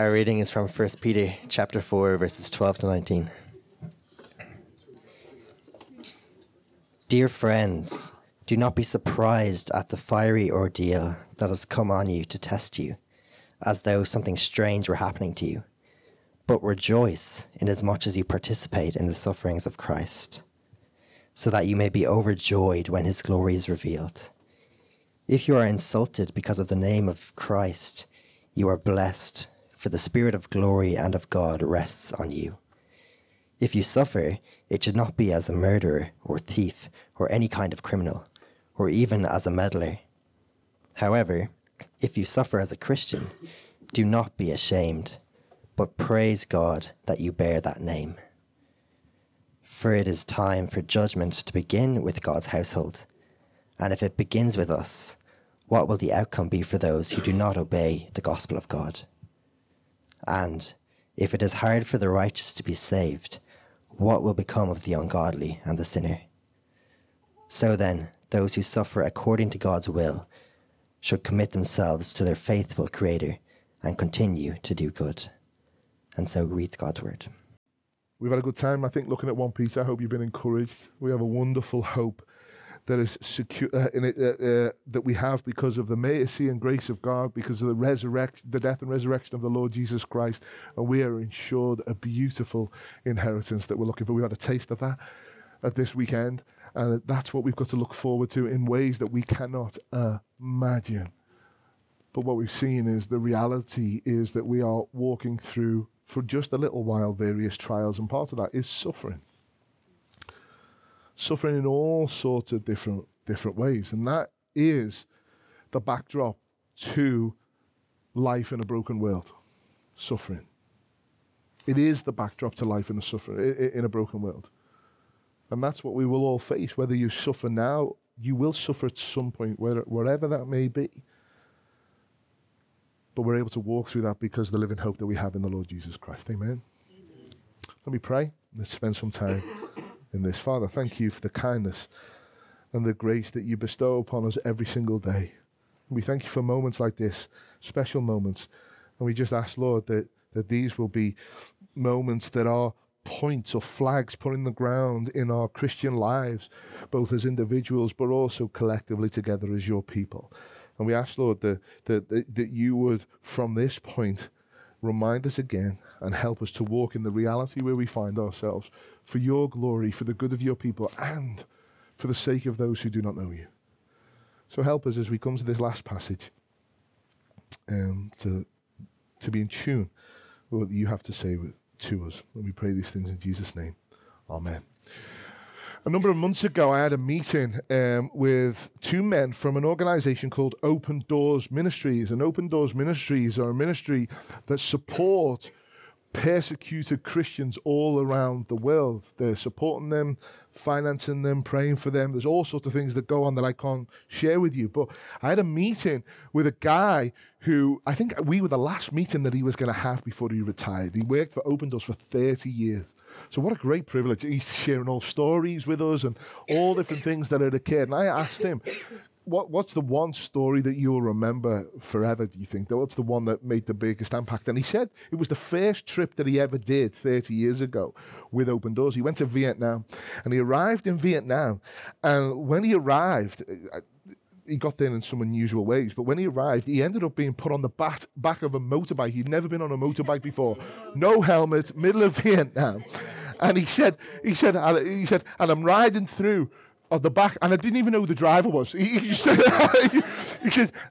Our reading is from 1 Peter chapter 4, verses 12 to 19. Dear friends, do not be surprised at the fiery ordeal that has come on you to test you, as though something strange were happening to you. But rejoice inasmuch as you participate in the sufferings of Christ, so that you may be overjoyed when his glory is revealed. If you are insulted because of the name of Christ, you are blessed, for the Spirit of glory and of God rests on you. If you suffer, it should not be as a murderer or thief or any kind of criminal, or even as a meddler. However, if you suffer as a Christian, do not be ashamed, but praise God that you bear that name. For it is time for judgment to begin with God's household. And if it begins with us, what will the outcome be for those who do not obey the gospel of God? And if it is hard for the righteous to be saved, what will become of the ungodly and the sinner? So then, those who suffer according to God's will should commit themselves to their faithful Creator and continue to do good. And so reads God's word. We've had a good time, I think, looking at 1 Peter. I hope you've been encouraged. We have a wonderful hope that is secure in it, that we have because of the mercy and grace of God, because of the death and resurrection of the Lord Jesus Christ, and we are insured a beautiful inheritance that we're looking for. We had a taste of that at this weekend, and that's what we've got to look forward to in ways that we cannot imagine. But what we've seen is the reality is that we are walking through, for just a little while, various trials, and part of that is suffering. Suffering in all sorts of different ways. And that is the backdrop to life in a broken world. Suffering. It is the backdrop to life in a broken world. And that's what we will all face. Whether you suffer now, you will suffer at some point, wherever that may be. But we're able to walk through that because of the living hope that we have in the Lord Jesus Christ. Amen. Amen. Let me pray. Let's spend some time in this. Father, thank you for the kindness and the grace that you bestow upon us every single day. And we thank you for moments like this, special moments. And we just ask, Lord, that these will be moments that are points or flags put in the ground in our Christian lives, both as individuals, but also collectively together as your people. And we ask, Lord, that you would, from this point, remind us again and help us to walk in the reality where we find ourselves for your glory, for the good of your people, and for the sake of those who do not know you. So help us as we come to this last passage to be in tune with what you have to say to us. And we pray these things in Jesus' name. Amen. A number of months ago, I had a meeting with two men from an organization called Open Doors Ministries. And Open Doors Ministries are a ministry that support persecuted Christians all around the world. They're supporting them, financing them, praying for them. There's all sorts of things that go on that I can't share with you. But I had a meeting with a guy who, I think we were the last meeting that he was going to have before he retired. He worked for Open Doors for 30 years. So what a great privilege. He's sharing all stories with us and all different things that had occurred. And I asked him, what's the one story that you'll remember forever, do you think? What's the one that made the biggest impact? And he said it was the first trip that he ever did 30 years ago with Open Doors. He went to Vietnam, and he arrived in Vietnam. And when he arrived, he got there in some unusual ways, but when he arrived, he ended up being put on the back of a motorbike. He'd never been on a motorbike before. No helmet, middle of Vietnam. And he said, and I'm riding through on the back, and I didn't even know who the driver was. He said,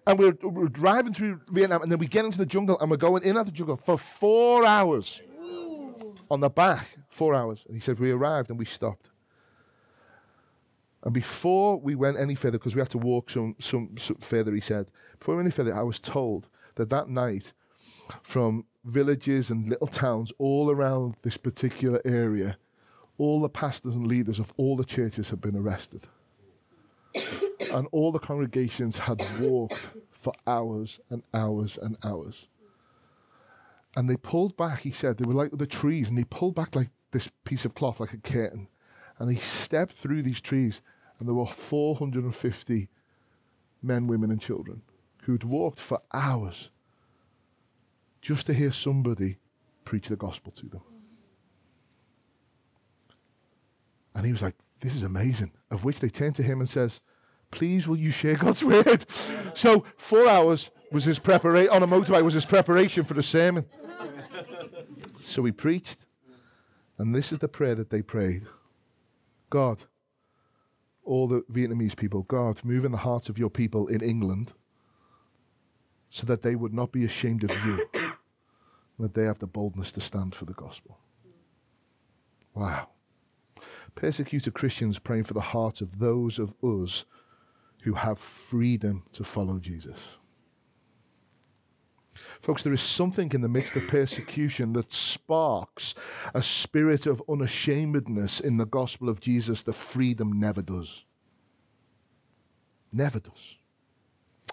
and we're driving through Vietnam, and then we get into the jungle, and we're going in at the jungle for 4 hours. On the back, 4 hours. And he said, we arrived, and we stopped. And before we went any further, because we had to walk some further, he said, before we went any further, I was told that night from villages and little towns all around this particular area, all the pastors and leaders of all the churches had been arrested. And all the congregations had walked for hours and hours and hours. And they pulled back, he said, they were like the trees, and they pulled back like this piece of cloth, like a curtain. And he stepped through these trees, and there were 450 men, women, and children who'd walked for hours just to hear somebody preach the gospel to them. And he was like, this is amazing. Of which they turned to him and says, please, will you share God's word? So 4 hours was his preparation, on a motorbike was his preparation for the sermon. So he preached. And this is the prayer that they prayed. God, all the Vietnamese people, God, move in the hearts of your people in England so that they would not be ashamed of you, and that they have the boldness to stand for the gospel. Wow. Persecuted Christians praying for the hearts of those of us who have freedom to follow Jesus. Folks, there is something in the midst of persecution that sparks a spirit of unashamedness in the gospel of Jesus that freedom never does. Never does.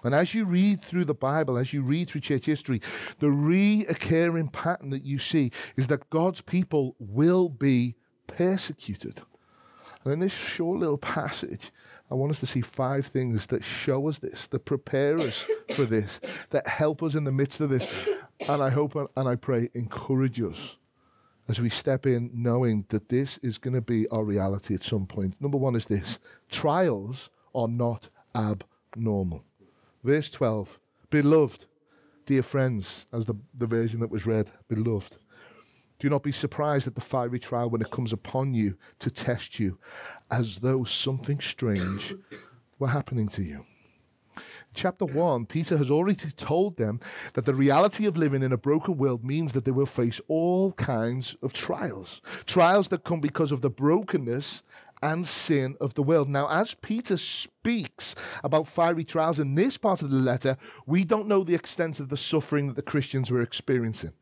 And as you read through the Bible, as you read through church history, the reoccurring pattern that you see is that God's people will be persecuted. And in this short little passage, I want us to see 5 things that show us this, that prepare us for this, that help us in the midst of this. And I hope and I pray encourage us as we step in knowing that this is going to be our reality at some point. Number 1 is this: trials are not abnormal. Verse 12, beloved, dear friends, as the version that was read, beloved, do not be surprised at the fiery trial when it comes upon you to test you, as though something strange were happening to you. Chapter 1, Peter has already told them that the reality of living in a broken world means that they will face all kinds of trials. Trials that come because of the brokenness and sin of the world. Now, as Peter speaks about fiery trials in this part of the letter, we don't know the extent of the suffering that the Christians were experiencing.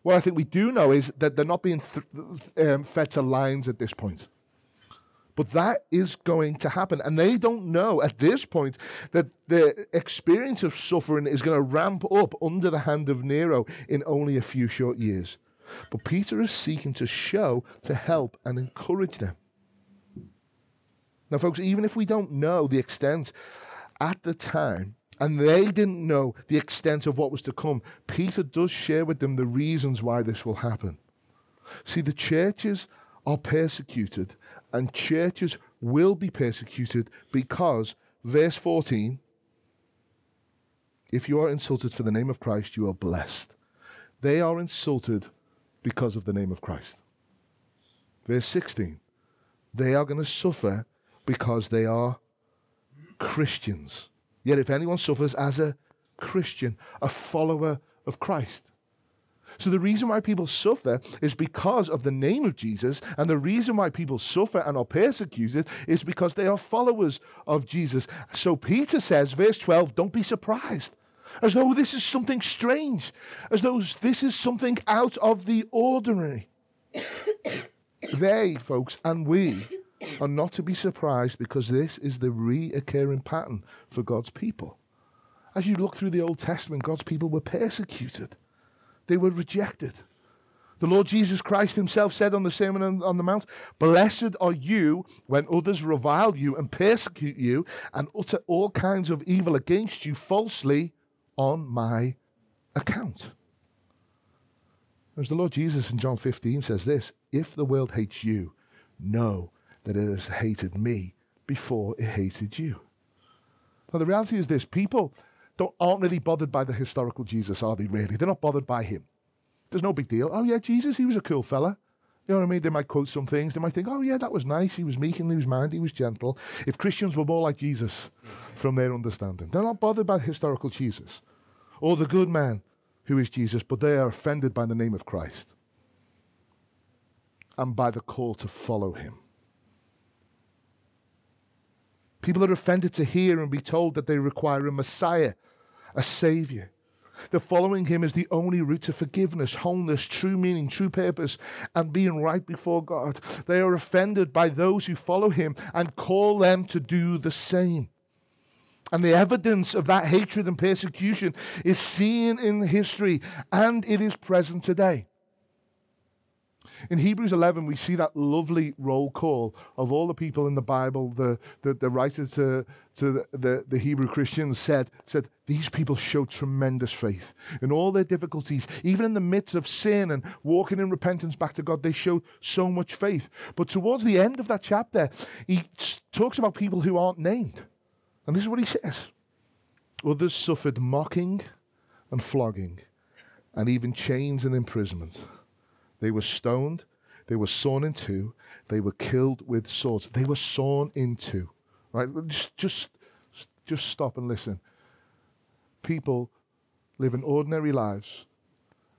What I think we do know is that they're not being fed to lions at this point. But that is going to happen. And they don't know at this point that the experience of suffering is going to ramp up under the hand of Nero in only a few short years. But Peter is seeking to show, to help, and encourage them. Now, folks, even if we don't know the extent at the time, and they didn't know the extent of what was to come, Peter does share with them the reasons why this will happen. See, the churches are persecuted, and churches will be persecuted because, verse 14, if you are insulted for the name of Christ, you are blessed. They are insulted because of the name of Christ. Verse 16, they are going to suffer because they are Christians. Yet if anyone suffers as a Christian, a follower of Christ. So the reason why people suffer is because of the name of Jesus, and the reason why people suffer and are persecuted is because they are followers of Jesus. So Peter says, verse 12, don't be surprised, as though this is something strange, as though this is something out of the ordinary. They, folks, and we are not to be surprised, because this is the reoccurring pattern for God's people. As you look through the Old Testament, God's people were persecuted. They were rejected. The Lord Jesus Christ himself said on the Sermon on the Mount, blessed are you when others revile you and persecute you and utter all kinds of evil against you falsely on my account. As the Lord Jesus in John 15 says this, if the world hates you, know that it has hated me before it hated you. Now, the reality is this: people aren't really bothered by the historical Jesus, are they really? They're not bothered by him. There's no big deal. Oh, yeah, Jesus, he was a cool fella. You know what I mean? They might quote some things. They might think, oh, yeah, that was nice. He was meek and he was mild. He was gentle. If Christians were more like Jesus from their understanding, they're not bothered by the historical Jesus or the good man who is Jesus, but they are offended by the name of Christ and by the call to follow him. People are offended to hear and be told that they require a Messiah, a Savior. That following him is the only route to forgiveness, wholeness, true meaning, true purpose, and being right before God. They are offended by those who follow him and call them to do the same. And the evidence of that hatred and persecution is seen in history, and it is present today. In Hebrews 11, we see that lovely roll call of all the people in the Bible. The writer to the Hebrew Christians said, these people show tremendous faith. In all their difficulties, even in the midst of sin and walking in repentance back to God, they show so much faith. But towards the end of that chapter, he talks about people who aren't named. And this is what he says. Others suffered mocking and flogging and even chains and imprisonment. They were stoned, they were sawn in two, they were killed with swords. They were sawn in two. Right? Just stop and listen. People living ordinary lives,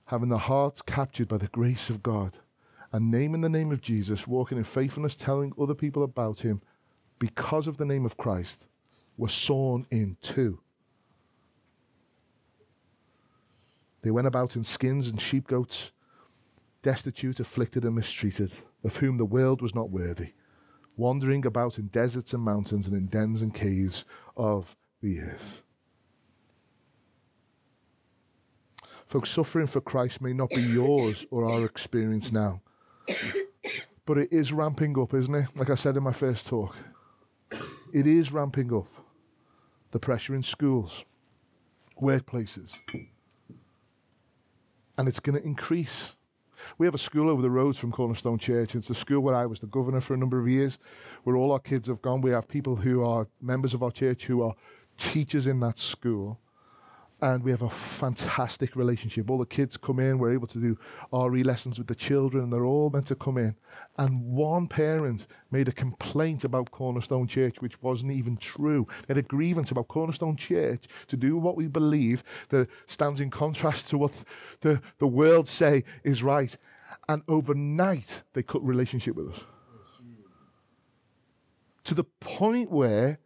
having their hearts captured by the grace of God and naming the name of Jesus, walking in faithfulness, telling other people about him because of the name of Christ, were sawn in two. They went about in skins and sheepcoats, destitute, afflicted, and mistreated, of whom the world was not worthy, wandering about in deserts and mountains and in dens and caves of the earth. Folks, suffering for Christ may not be yours or our experience now, but it is ramping up, isn't it? Like I said in my first talk, it is ramping up. The pressure in schools, workplaces, and it's going to increase. We have a school over the road from Cornerstone Church. It's the school where I was the governor for a number of years, where all our kids have gone. We have people who are members of our church who are teachers in that school. And we have a fantastic relationship. All the kids come in. We're able to do RE lessons with the children. And they're all meant to come in. And one parent made a complaint about Cornerstone Church, which wasn't even true. They had a grievance about Cornerstone Church to do what we believe that stands in contrast to what the world say is right. And overnight, they cut relationship with us. To the point where,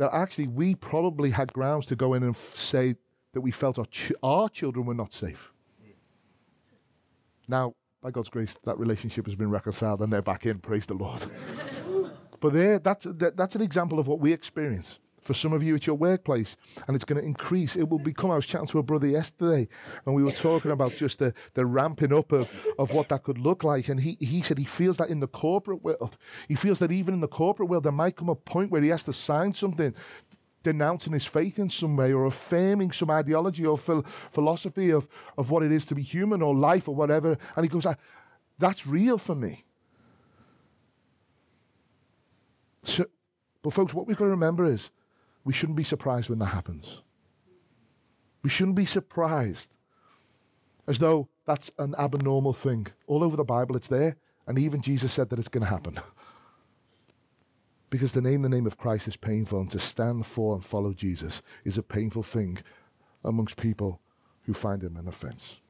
that actually we probably had grounds to go in and say that we felt our children were not safe. Now, by God's grace, that relationship has been reconciled and they're back in, praise the Lord. But that's an example of what we experience. For some of you at your workplace, and it's going to increase. It will become, I was chatting to a brother yesterday, and we were talking about just the ramping up of what that could look like. And he said he feels that in the corporate world. He feels that even in the corporate world, there might come a point where he has to sign something denouncing his faith in some way or affirming some ideology or philosophy of what it is to be human or life or whatever. And he goes, that's real for me. So, but folks, what we've got to remember is, we shouldn't be surprised when that happens. We shouldn't be surprised as though that's an abnormal thing. All over the Bible, it's there. And even Jesus said that it's going to happen. Because to name the name of Christ is painful, and to stand for and follow Jesus is a painful thing amongst people who find him an offense.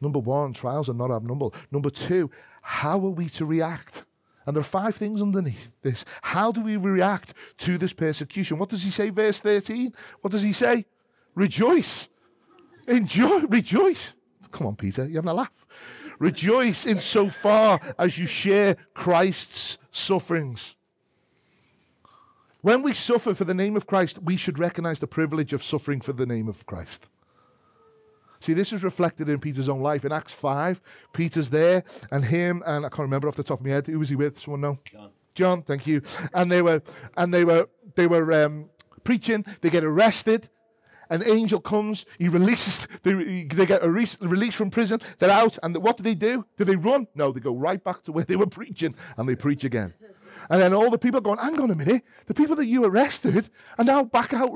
Number one, trials are not abnormal. Number two, how are we to react? And there are five things underneath this. How do we react to this persecution? What does he say, verse 13? What does he say? Rejoice. Enjoy. Rejoice. Come on, Peter. You're having a laugh. Rejoice insofar as you share Christ's sufferings. When we suffer for the name of Christ, we should recognize the privilege of suffering for the name of Christ. See, this is reflected in Peter's own life. In Acts 5, Peter's there, and him, and I can't remember off the top of my head, who was he with? Someone know? John, thank you. And they were preaching. They get arrested. An angel comes. He releases. They get a release from prison. They're out. And what do? Do they run? No, they go right back to where they were preaching, and they preach again. And then all the people are going, hang on a minute. The people that you arrested are now back out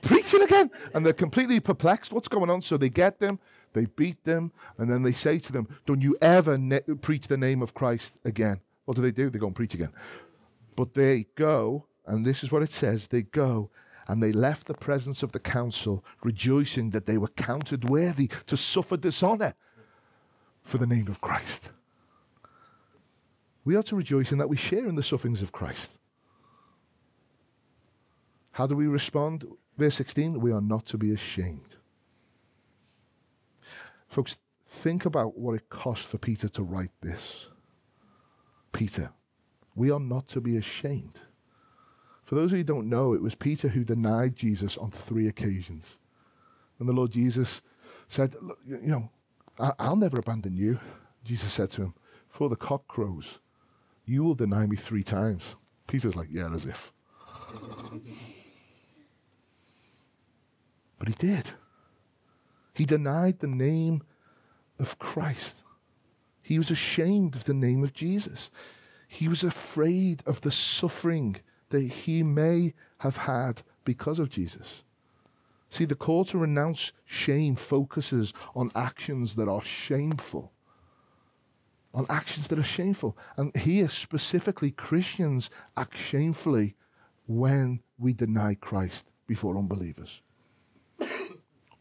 preaching again. And they're completely perplexed. What's going on? So they get them, they beat them, and then they say to them, don't you ever preach the name of Christ again. What do? They go and preach again. But they go, and this is what it says, they go, and they left the presence of the council, rejoicing that they were counted worthy to suffer dishonor for the name of Christ. We are to rejoice in that we share in the sufferings of Christ. How do we respond? Verse 16, we are not to be ashamed. Folks, think about what it cost for Peter to write this. Peter, we are not to be ashamed. For those of you who don't know, it was Peter who denied Jesus on 3 occasions. And the Lord Jesus said, "Look, you know, I'll never abandon you." Jesus said to him, "Before the cock crows, you will deny me 3 times." Peter's like, "Yeah, as if." But he did. He denied the name of Christ. He was ashamed of the name of Jesus. He was afraid of the suffering that he may have had because of Jesus. See, the call to renounce shame focuses on actions that are shameful. On actions that are shameful. And here, specifically, Christians act shamefully when we deny Christ before unbelievers,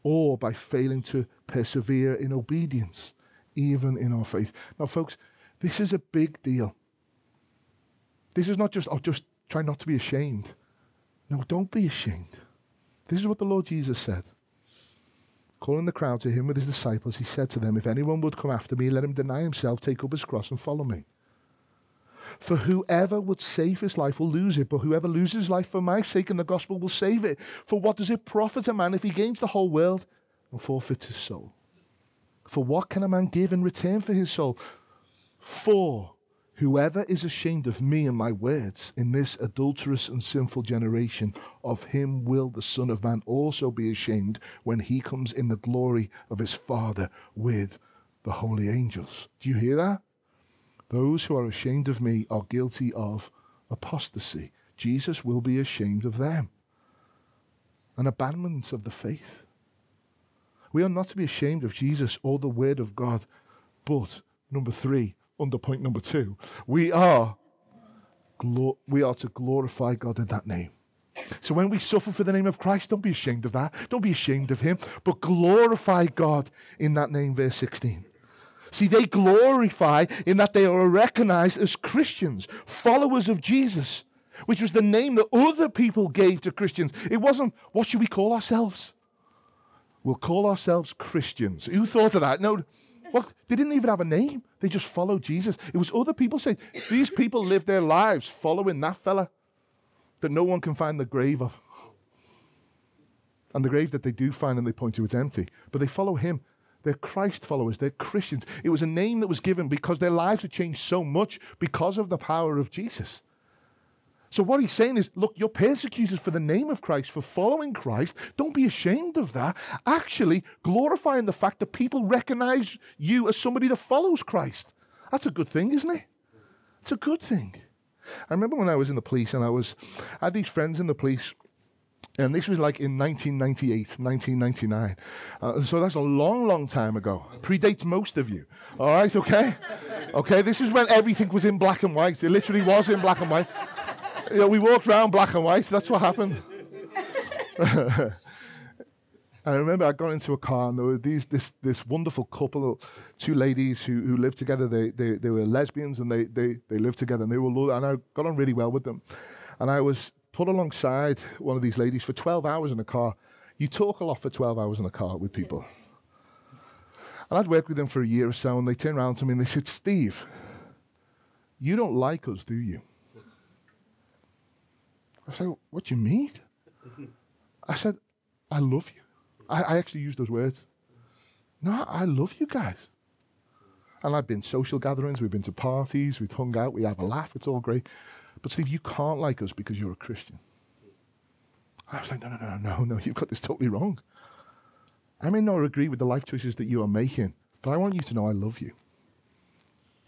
or by failing to persevere in obedience, even in our faith. Now, folks, this is a big deal. This is not just, "I'll just try not to be ashamed." No, don't be ashamed. This is what the Lord Jesus said. Calling the crowd to him with his disciples, he said to them, "If anyone would come after me, let him deny himself, take up his cross and follow me. For whoever would save his life will lose it, but whoever loses his life for my sake and the gospel will save it. For what does it profit a man if he gains the whole world and forfeits his soul? For what can a man give in return for his soul? For whoever is ashamed of me and my words in this adulterous and sinful generation, of him will the Son of Man also be ashamed when he comes in the glory of his Father with the holy angels." Do you hear that? Those who are ashamed of me are guilty of apostasy. Jesus will be ashamed of them. An abandonment of the faith. We are not to be ashamed of Jesus or the Word of God. But, number 3, under point number 2, we are to glorify God in that name. So when we suffer for the name of Christ, don't be ashamed of that. Don't be ashamed of him. But glorify God in that name, verse 16. See, they glorify in that they are recognized as Christians, followers of Jesus, which was the name that other people gave to Christians. It wasn't, "What should we call ourselves? We'll call ourselves Christians." Who thought of that? No, well, they didn't even have a name. They just followed Jesus. It was other people saying, "These people lived their lives following that fella that no one can find the grave of." And the grave that they do find and they point to, it's empty. But they follow him. They're Christ followers. They're Christians. It was a name that was given because their lives had changed so much because of the power of Jesus. So what he's saying is, look, you're persecuted for the name of Christ, for following Christ. Don't be ashamed of that. Actually, glorifying the fact that people recognize you as somebody that follows Christ. That's a good thing, isn't it? It's a good thing. I remember when I was in the police, and I had these friends in the police. And this was like in 1998, 1999. So that's a long, long time ago. Predates most of you. All right, okay? Okay, this is when everything was in black and white. It literally was in black and white. You know, we walked around black and white. That's what happened. I remember I got into a car, and there were this wonderful couple, 2 ladies who lived together. They were lesbians, and they lived together. And they were, and I got on really well with them. And I was put alongside one of these ladies for 12 hours in a car. You talk a lot for 12 hours in a car with people. And I'd worked with them for a year or so, and they turned around to me and they said, "Steve, you don't like us, do you?" I said, "What do you mean?" I said, "I love you." I actually used those words. "No, I love you guys." And I've been to social gatherings, we've been to parties, we've hung out, we have a laugh, it's all great. "But Steve, you can't like us because you're a Christian." I was like, no, you've got this totally wrong. I may not agree with the life choices that you are making, but I want you to know I love you.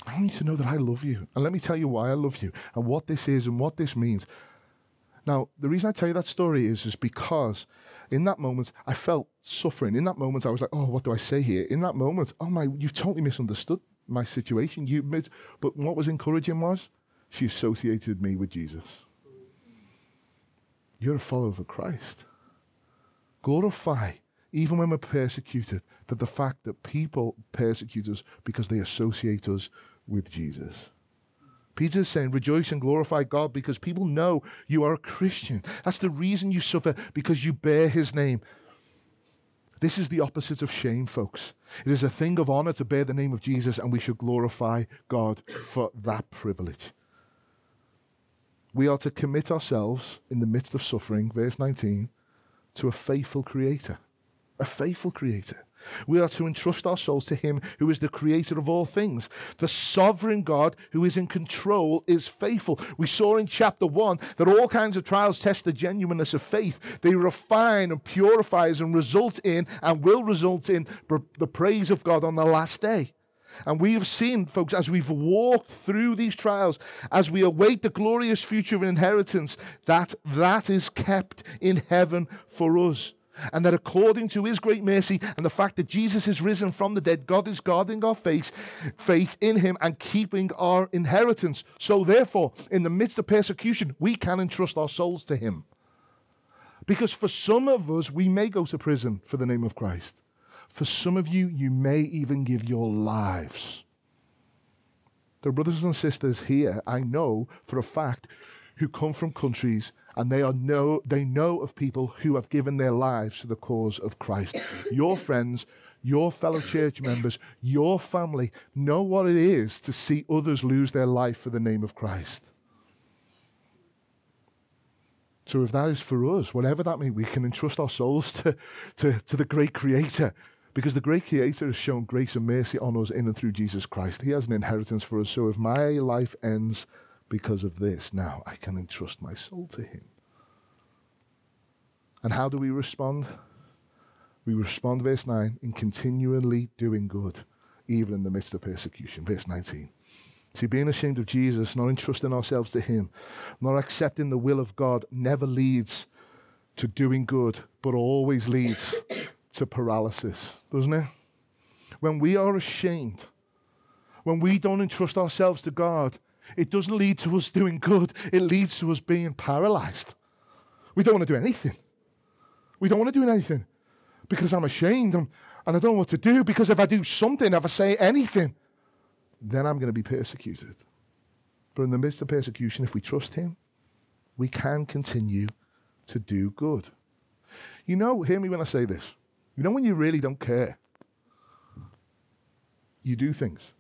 I want you to know that I love you. And let me tell you why I love you and what this is and what this means. Now, the reason I tell you that story is because in that moment, I felt suffering. In that moment, I was like, "Oh, what do I say here?" In that moment, "Oh my, you've totally misunderstood my situation." But what was encouraging was, she associated me with Jesus. You're a follower of Christ. Glorify, even when we're persecuted, that the fact that people persecute us because they associate us with Jesus. Peter's saying, rejoice and glorify God because people know you are a Christian. That's the reason you suffer, because you bear his name. This is the opposite of shame, folks. It is a thing of honor to bear the name of Jesus, and we should glorify God for that privilege. We are to commit ourselves in the midst of suffering, verse 19, to a faithful creator. A faithful creator. We are to entrust our souls to him who is the creator of all things. The sovereign God who is in control is faithful. We saw in chapter 1 that all kinds of trials test the genuineness of faith. They refine and purify us and result in and will result in the praise of God on the last day. And we have seen, folks, as we've walked through these trials, as we await the glorious future of inheritance, that is kept in heaven for us. And that according to his great mercy and the fact that Jesus is risen from the dead, God is guarding our faith in him and keeping our inheritance. So therefore, in the midst of persecution, we can entrust our souls to him. Because for some of us, we may go to prison for the name of Christ. For some of you, you may even give your lives. There are brothers and sisters here, I know for a fact, who come from countries and they know of people who have given their lives to the cause of Christ. Your friends, your fellow church members, your family know what it is to see others lose their life for the name of Christ. So if that is for us, whatever that may be, we can entrust our souls to the great Creator. Because the great Creator has shown grace and mercy on us in and through Jesus Christ. He has an inheritance for us. So if my life ends because of this, now I can entrust my soul to him. And how do we respond? We respond, verse 9, in continually doing good, even in the midst of persecution. Verse 19. See, being ashamed of Jesus, not entrusting ourselves to him, not accepting the will of God never leads to doing good, but always leads to paralysis, doesn't it? When we are ashamed, when we don't entrust ourselves to God, it doesn't lead to us doing good. It leads to us being paralyzed. We don't want to do anything. We don't want to do anything because I'm ashamed and I don't know what to do, because if I do something, if I say anything, then I'm going to be persecuted. But in the midst of persecution, if we trust him, we can continue to do good. You know, hear me when I say this. You know, when you really don't care, you do things.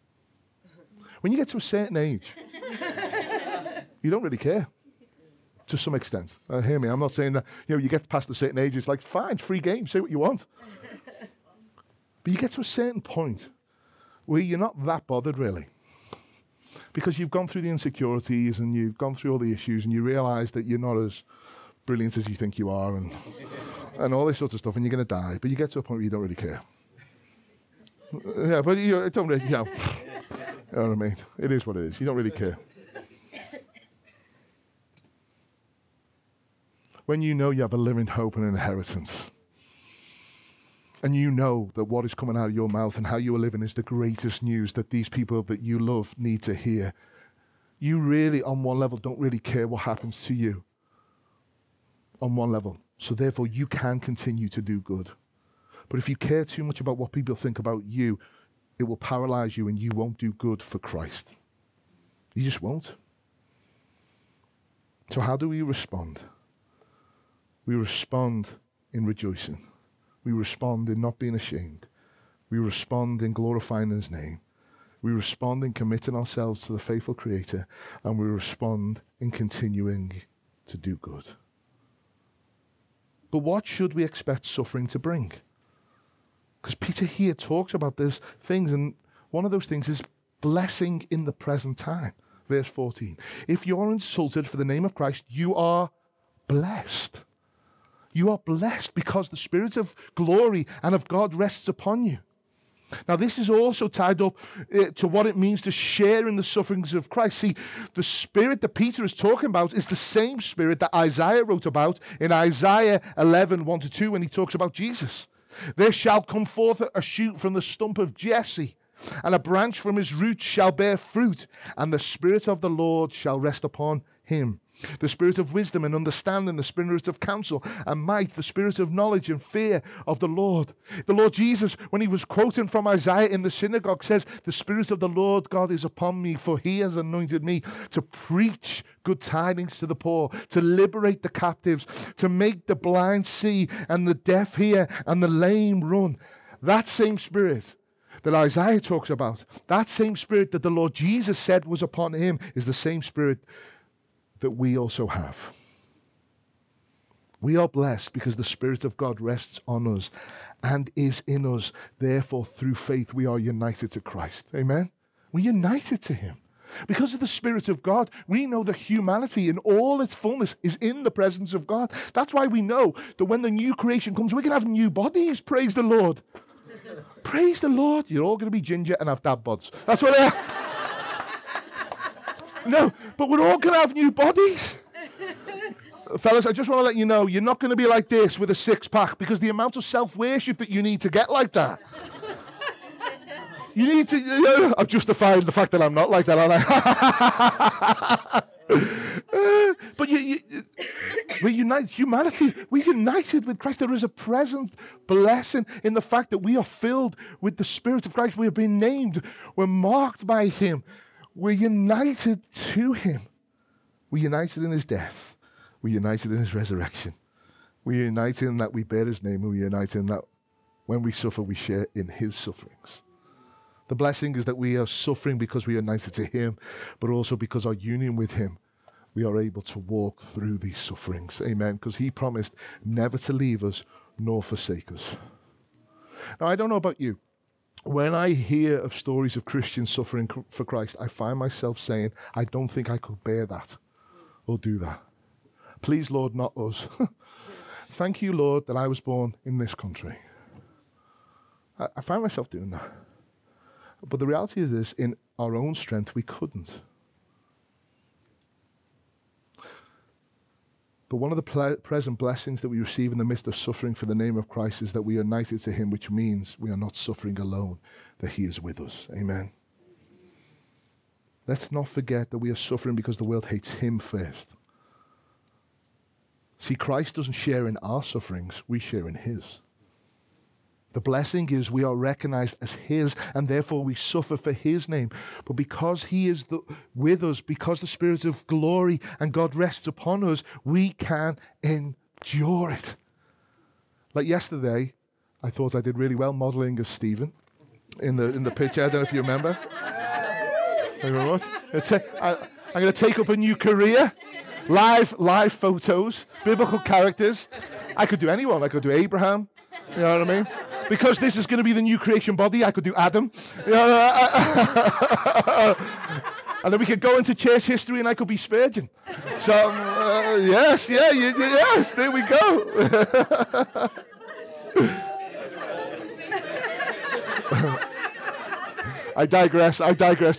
When you get to a certain age, you don't really care, to some extent. Hear me, I'm not saying that, you know, you get past a certain age, it's like, fine, free game, say what you want. But you get to a certain point where you're not that bothered, really. Because you've gone through the insecurities and you've gone through all the issues and you realise that you're not as brilliant as you think you are and all this sort of stuff, and you're going to die. But you get to a point where you don't really care. Yeah, but you don't really, you know. You know what I mean? It is what it is. You don't really care. When you know you have a living hope and an inheritance, and you know that what is coming out of your mouth and how you are living is the greatest news that these people that you love need to hear, you really, on one level, don't really care what happens to you. On one level. So therefore, you can continue to do good. But if you care too much about what people think about you, it will paralyze you and you won't do good for Christ. You just won't. So how do we respond? We respond in rejoicing. We respond in not being ashamed. We respond in glorifying his name. We respond in committing ourselves to the faithful Creator, and we respond in continuing to do good. But what should we expect suffering to bring? Because Peter here talks about those things, and one of those things is blessing in the present time. Verse 14, if you're insulted for the name of Christ, you are blessed. You are blessed because the Spirit of glory and of God rests upon you. Now, this is also tied up to what it means to share in the sufferings of Christ. See, the Spirit that Peter is talking about is the same Spirit that Isaiah wrote about in Isaiah 11, 1-2, when he talks about Jesus. There shall come forth a shoot from the stump of Jesse, and a branch from his roots shall bear fruit, and the Spirit of the Lord shall rest upon him. The Spirit of wisdom and understanding, the Spirit of counsel and might, the Spirit of knowledge and fear of the Lord. The Lord Jesus, when he was quoting from Isaiah in the synagogue, says, the Spirit of the Lord God is upon me, for he has anointed me to preach good tidings to the poor, to liberate the captives, to make the blind see and the deaf hear and the lame run. That same Spirit that Isaiah talks about, that same Spirit that the Lord Jesus said was upon him, is the same Spirit that we also have. We are blessed because the Spirit of God rests on us and is in us. Therefore, through faith, we are united to Christ. Amen? We're united to him. Because of the Spirit of God, we know that humanity in all its fullness is in the presence of God. That's why we know that when the new creation comes, we're going to have new bodies. Praise the Lord. Praise the Lord. You're all going to be ginger and have dad bods. That's what they are. No, but we're all going to have new bodies. Fellas, I just want to let you know, you're not going to be like this with a six-pack, because the amount of self-worship that you need to get like that. You need to, I'm justifying the fact that I'm not like that, aren't I? But we're united, humanity, we're united with Christ. There is a present blessing in the fact that we are filled with the Spirit of Christ. We have been named. We're marked by him. We're united to him. We're united in his death. We're united in his resurrection. We're united in that we bear his name, and we're united in that when we suffer, we share in his sufferings. The blessing is that we are suffering because we are united to him, but also because our union with him, we are able to walk through these sufferings. Amen. Because he promised never to leave us nor forsake us. Now, I don't know about you. When I hear of stories of Christians suffering for Christ, I find myself saying, I don't think I could bear that or do that. Please, Lord, not us. Thank you, Lord, that I was born in this country. I find myself doing that. But the reality is this, in our own strength, we couldn't. But one of the present blessings that we receive in the midst of suffering for the name of Christ is that we are united to him, which means we are not suffering alone, that he is with us. Amen. Let's not forget that we are suffering because the world hates him first. See, Christ doesn't share in our sufferings, we share in his. The blessing is we are recognized as his, and therefore we suffer for his name. But because he is with us, because the Spirit of glory and God rests upon us, we can endure it. Like yesterday, I thought I did really well modeling as Stephen in the picture. I don't know if you remember. Thank you very much. I'm going to take up a new career. Live photos, biblical characters. I could do anyone. I could do Abraham. You know what I mean? Because this is going to be the new creation body, I could do Adam. And then we could go into church history and I could be Spurgeon. So, yes, there we go. I digress,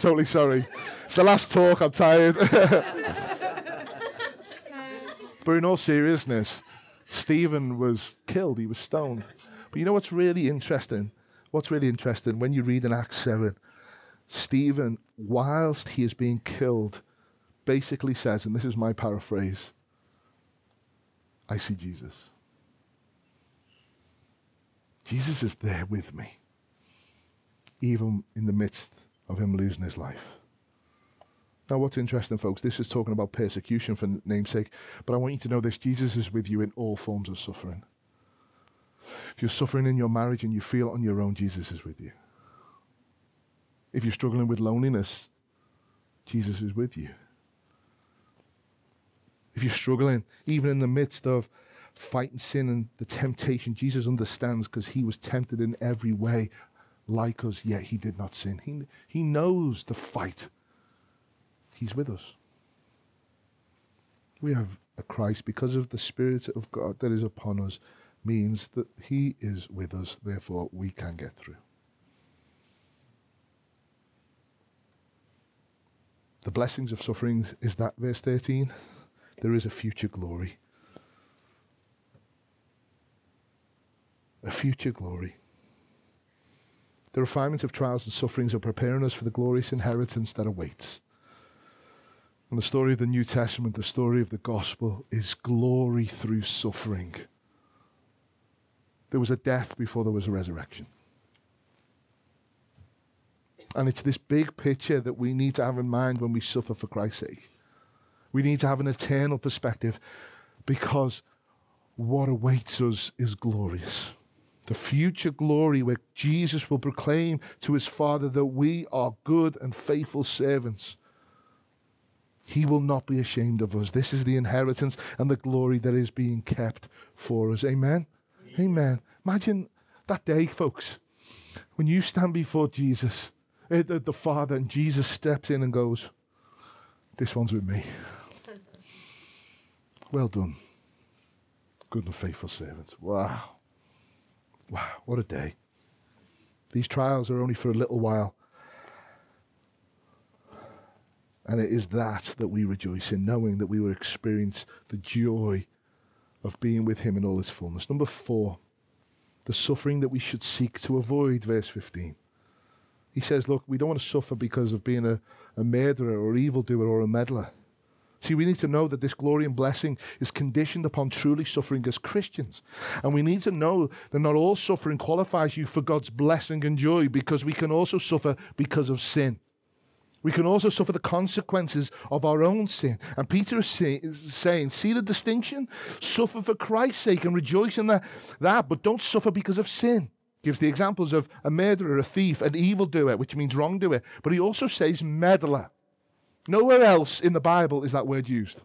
totally sorry. It's the last talk, I'm tired. But in all seriousness, Stephen was killed, he was stoned. But you know what's really interesting? What's really interesting, when you read in Acts 7, Stephen, whilst he is being killed, basically says, and this is my paraphrase, I see Jesus. Jesus is there with me, even in the midst of him losing his life. Now, what's interesting, folks, this is talking about persecution for namesake, but I want you to know this, Jesus is with you in all forms of suffering. If you're suffering in your marriage and you feel on your own, Jesus is with you. If you're struggling with loneliness, Jesus is with you. If you're struggling, even in the midst of fighting sin and the temptation, Jesus understands because he was tempted in every way like us, yet he did not sin. He knows the fight. He's with us. We have a Christ because of the Spirit of God that is upon us, means that he is with us, therefore we can get through. The blessings of suffering is that, verse 13, there is a future glory. A future glory. The refinements of trials and sufferings are preparing us for the glorious inheritance that awaits. And the story of the New Testament, the story of the gospel, is glory through suffering. There was a death before there was a resurrection. And it's this big picture that we need to have in mind when we suffer for Christ's sake. We need to have an eternal perspective because what awaits us is glorious. The future glory where Jesus will proclaim to his Father that we are good and faithful servants He will not be ashamed of us. This is the inheritance and the glory that is being kept for us. Amen? Amen. Imagine that day, folks, when you stand before Jesus, the Father, and Jesus steps in and goes, this one's with me. Well done, good and faithful servants. Wow. Wow, what a day. These trials are only for a little while. And it is that we rejoice in, knowing that we will experience the joy of being with him in all his fullness. Number 4, the suffering that we should seek to avoid, verse 15. He says, look, we don't want to suffer because of being a murderer or evildoer or a meddler. See, we need to know that this glory and blessing is conditioned upon truly suffering as Christians. And we need to know that not all suffering qualifies you for God's blessing and joy, because we can also suffer because of sin. We can also suffer the consequences of our own sin. And Peter is saying, see the distinction? Suffer for Christ's sake and rejoice in that, but don't suffer because of sin. Gives the examples of a murderer, a thief, an evildoer, which means wrongdoer. But he also says meddler. Nowhere else in the Bible is that word used.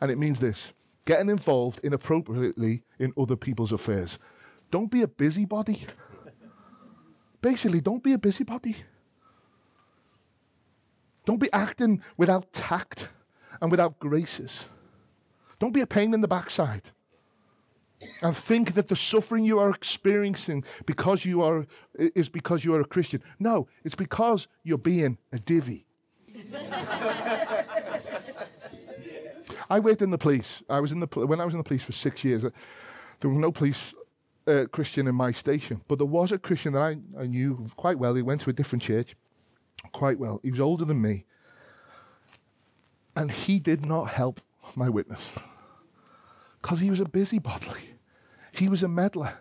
And it means this: getting involved inappropriately in other people's affairs. Don't be a busybody. Basically, don't be a busybody. Don't be acting without tact and without graces. Don't be a pain in the backside and think that the suffering you are experiencing is because you are a Christian. No, it's because you're being a divvy. I worked in the police. When I was in the police for 6 years, there was no police Christian in my station, but there was a Christian that I knew quite well. He went to a different church. Quite well. He was older than me. And he did not help my witness, because he was a busybody. He was a meddler.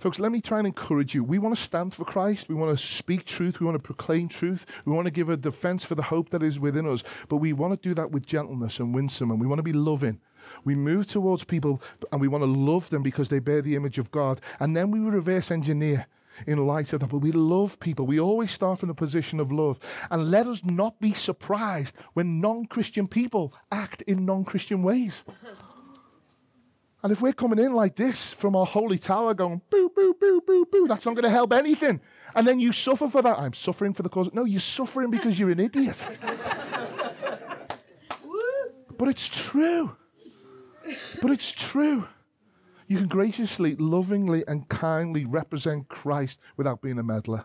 Folks, let me try and encourage you. We want to stand for Christ. We want to speak truth. We want to proclaim truth. We want to give a defense for the hope that is within us. But we want to do that with gentleness and winsome, and we want to be loving. We move towards people, and we want to love them because they bear the image of God. And then we reverse engineer in light of that, but we love people. We always start from a position of love. And let us not be surprised when non-Christian people act in non-Christian ways. And if we're coming in like this from our holy tower going, boo, boo, boo, boo, boo, that's not going to help anything. And then you suffer for that. I'm suffering for the cause. No, you're suffering because you're an idiot. But it's true. But it's true. You can graciously, lovingly, and kindly represent Christ without being a meddler.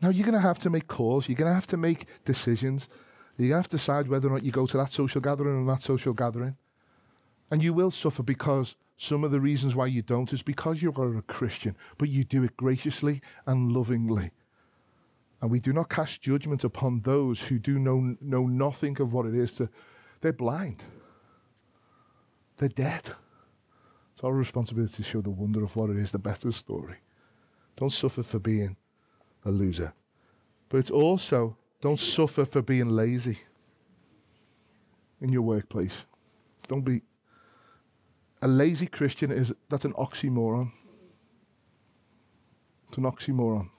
Now, you're going to have to make calls. You're going to have to make decisions. You're going to have to decide whether or not you go to that social gathering or that social gathering. And you will suffer, because some of the reasons why you don't is because you are a Christian, but you do it graciously and lovingly. And we do not cast judgment upon those who do know nothing of what it is. They're blind. They're dead. It's our responsibility to show the wonder of what it is, the better story. Don't suffer for being a loser. But it's also, don't suffer for being lazy in your workplace. Don't be a lazy Christian. That's an oxymoron. It's an oxymoron.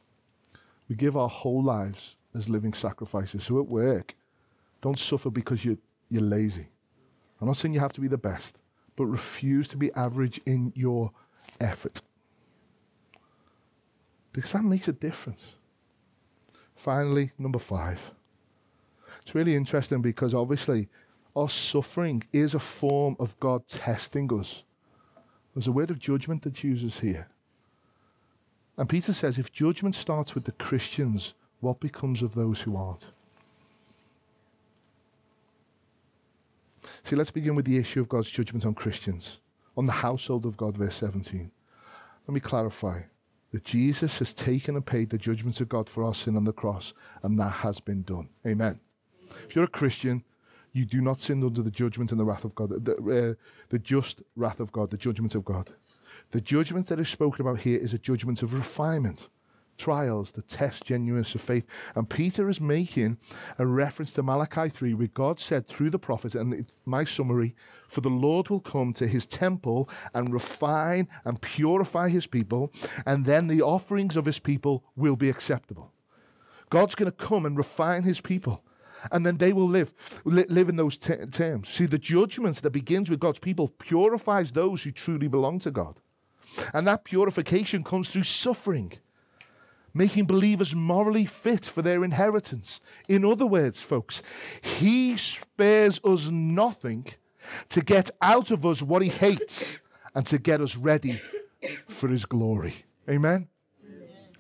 We give our whole lives as living sacrifices. So at work, don't suffer because you're lazy. I'm not saying you have to be the best, but refuse to be average in your effort, because that makes a difference. Finally, number 5. It's really interesting, because obviously our suffering is a form of God testing us. There's a word of judgment that's used here. And Peter says, if judgment starts with the Christians, what becomes of those who aren't? See, let's begin with the issue of God's judgment on Christians, on the household of God, verse 17. Let me clarify that Jesus has taken and paid the judgment of God for our sin on the cross, and that has been done. Amen. If you're a Christian, you do not sin under the judgment and the wrath of God, the just wrath of God, the judgment of God. The judgment that is spoken about here is a judgment of refinement, trials, the test, genuineness of faith. And Peter is making a reference to Malachi 3, where God said through the prophet, and it's my summary, for the Lord will come to his temple and refine and purify his people, and then the offerings of his people will be acceptable. God's going to come and refine his people. and then they will live in those terms. See, the judgments that begins with God's people purifies those who truly belong to God. And that purification comes through suffering, making believers morally fit for their inheritance. In other words, folks, he spares us nothing to get out of us what he hates and to get us ready for his glory. Amen?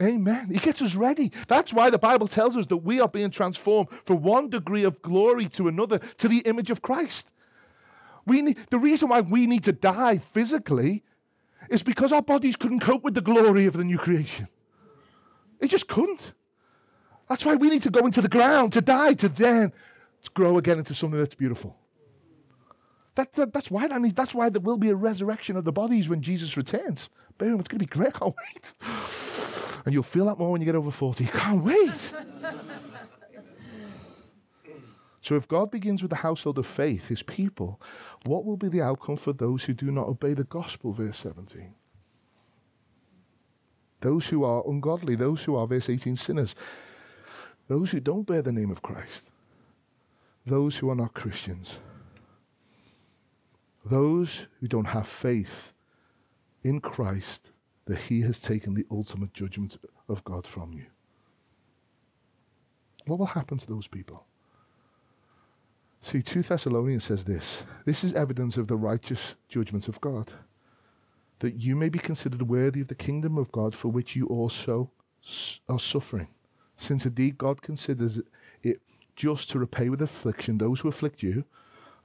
Amen. He gets us ready. That's why the Bible tells us that we are being transformed from one degree of glory to another, to the image of Christ. The reason why we need to die physically is because our bodies couldn't cope with the glory of the new creation. They just couldn't. That's why we need to go into the ground to die, to then to grow again into something that's beautiful. That's why that needs, that's why there will be a resurrection of the bodies when Jesus returns. Boom, it's going to be great. I can't wait. And you'll feel that more when you get over 40. You can't wait. So if God begins with the household of faith, his people, what will be the outcome for those who do not obey the gospel, verse 17? Those who are ungodly, those who are, verse 18, sinners, those who don't bear the name of Christ, those who are not Christians, those who don't have faith in Christ, that he has taken the ultimate judgment of God from you. What will happen to those people? See, 2 Thessalonians says this, "This is evidence of the righteous judgment of God, that you may be considered worthy of the kingdom of God for which you also are suffering. Since indeed God considers it just to repay with affliction those who afflict you,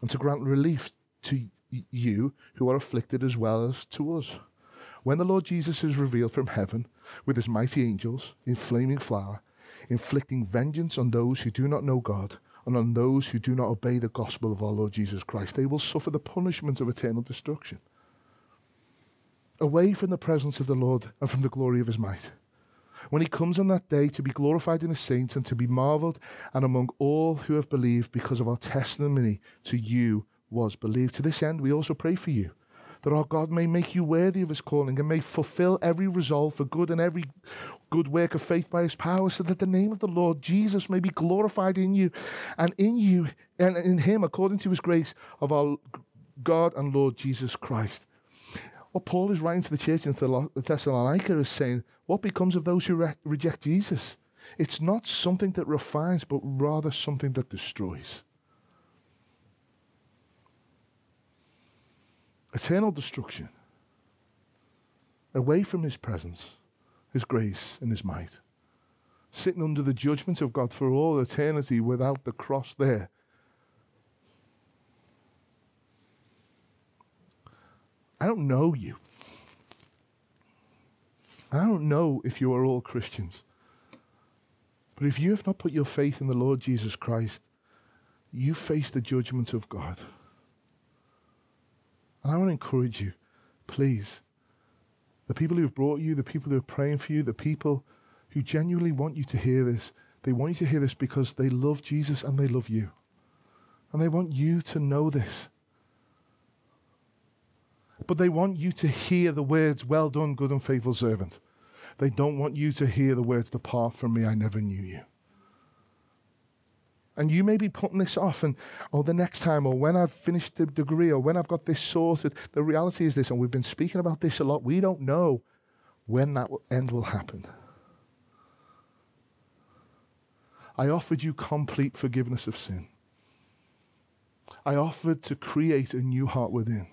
and to grant relief to you who are afflicted as well as to us. When the Lord Jesus is revealed from heaven with his mighty angels in flaming fire, inflicting vengeance on those who do not know God, and on those who do not obey the gospel of our Lord Jesus Christ, they will suffer the punishment of eternal destruction, away from the presence of the Lord and from the glory of his might, when he comes on that day to be glorified in his saints and to be marveled and among all who have believed, because of our testimony to you was believed. To this end, we also pray for you, that our God may make you worthy of his calling and may fulfill every resolve for good and every good work of faith by his power, so that the name of the Lord Jesus may be glorified in you and in him, according to his grace of our God and Lord Jesus Christ." What Paul is writing to the church in Thessalonica is saying, what becomes of those who reject Jesus? It's not something that refines, but rather something that destroys. Eternal destruction, away from his presence, his grace and his might, sitting under the judgment of God for all eternity without the cross there. I don't know you. I don't know if you are all Christians. But if you have not put your faith in the Lord Jesus Christ, you face the judgment of God. And I want to encourage you, please, the people who have brought you, the people who are praying for you, the people who genuinely want you to hear this, they want you to hear this because they love Jesus and they love you. And they want you to know this. But they want you to hear the words, "Well done, good and faithful servant." They don't want you to hear the words, "Depart from me, I never knew you." And you may be putting this off and, the next time, or when I've finished the degree, or when I've got this sorted. The reality is this, and we've been speaking about this a lot, we don't know when that end will happen. I offered you complete forgiveness of sin. I offered to create a new heart within.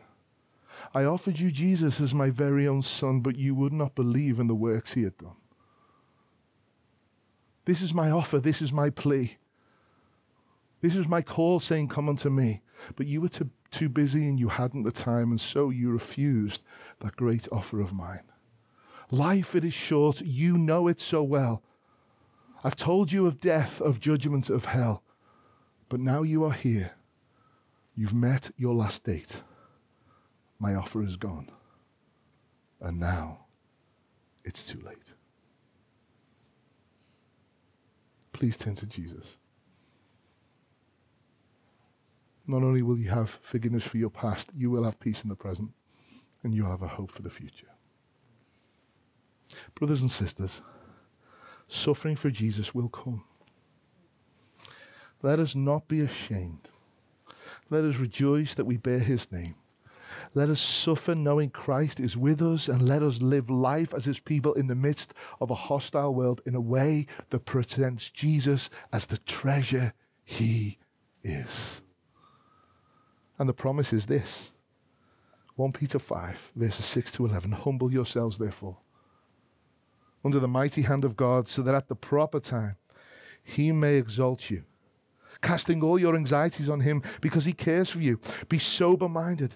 I offered you Jesus as my very own son, but you would not believe in the works he had done. This is my offer, this is my plea. This is my call saying, "Come unto me." But you were too busy and you hadn't the time, and so you refused that great offer of mine. Life, it is short. You know it so well. I've told you of death, of judgment, of hell. But now you are here. You've met your last date. My offer is gone. And now it's too late. Please turn to Jesus. Not only will you have forgiveness for your past, you will have peace in the present, and you'll have a hope for the future. Brothers and sisters, suffering for Jesus will come. Let us not be ashamed. Let us rejoice that we bear his name. Let us suffer knowing Christ is with us, and let us live life as his people in the midst of a hostile world in a way that presents Jesus as the treasure he is. And the promise is this. 1 Peter 5, verses 6 to 11. Humble yourselves, therefore, under the mighty hand of God, so that at the proper time he may exalt you, casting all your anxieties on him because he cares for you. Be sober-minded.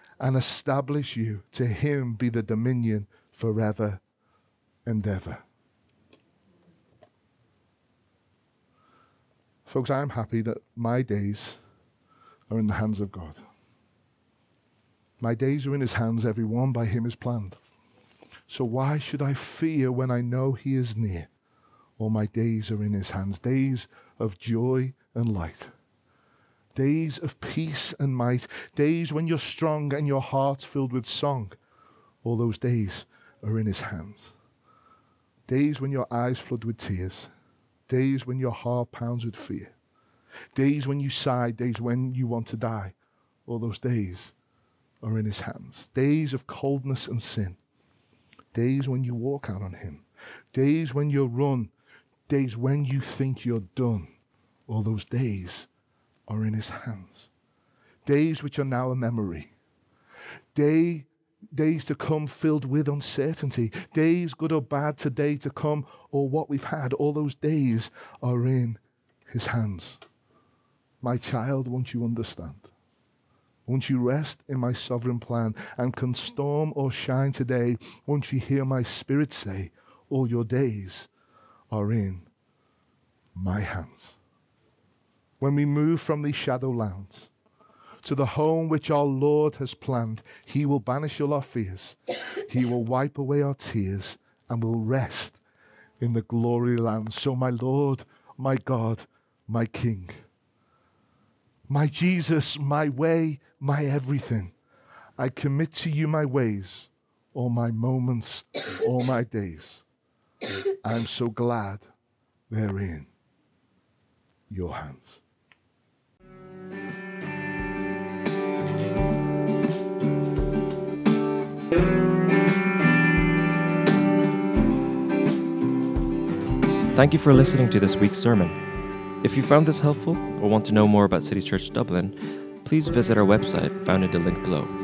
and establish you. To him be the dominion forever and ever. Folks, I'm happy that my days are in the hands of God. My days are in his hands, every one by him is planned. So why should I fear when I know he is near? All my days are in his hands, days of joy and light. Days of peace and might, days when you're strong and your heart's filled with song. All those days are in his hands. Days when your eyes flood with tears. Days when your heart pounds with fear. Days when you sigh, days when you want to die. All those days are in his hands. Days of coldness and sin. Days when you walk out on him. Days when you run. Days when you think you're done. All those days are in his hands. Days which are now a memory. Days to come filled with uncertainty. Days good or bad, today to come or what we've had. All those days are in his hands. My child, won't you understand? Won't you rest in my sovereign plan? And can storm or shine today, won't you hear my spirit say, all your days are in my hands? When we move from these shadow lands to the home which our Lord has planned, he will banish all our fears. He will wipe away our tears and will rest in the glory land. So my Lord, my God, my King, my Jesus, my way, my everything, I commit to you my ways, all my moments, all my days. I'm so glad they're in your hands. Thank you for listening to this week's sermon. If you found this helpful or want to know more about City Church Dublin, please visit our website found in the link below.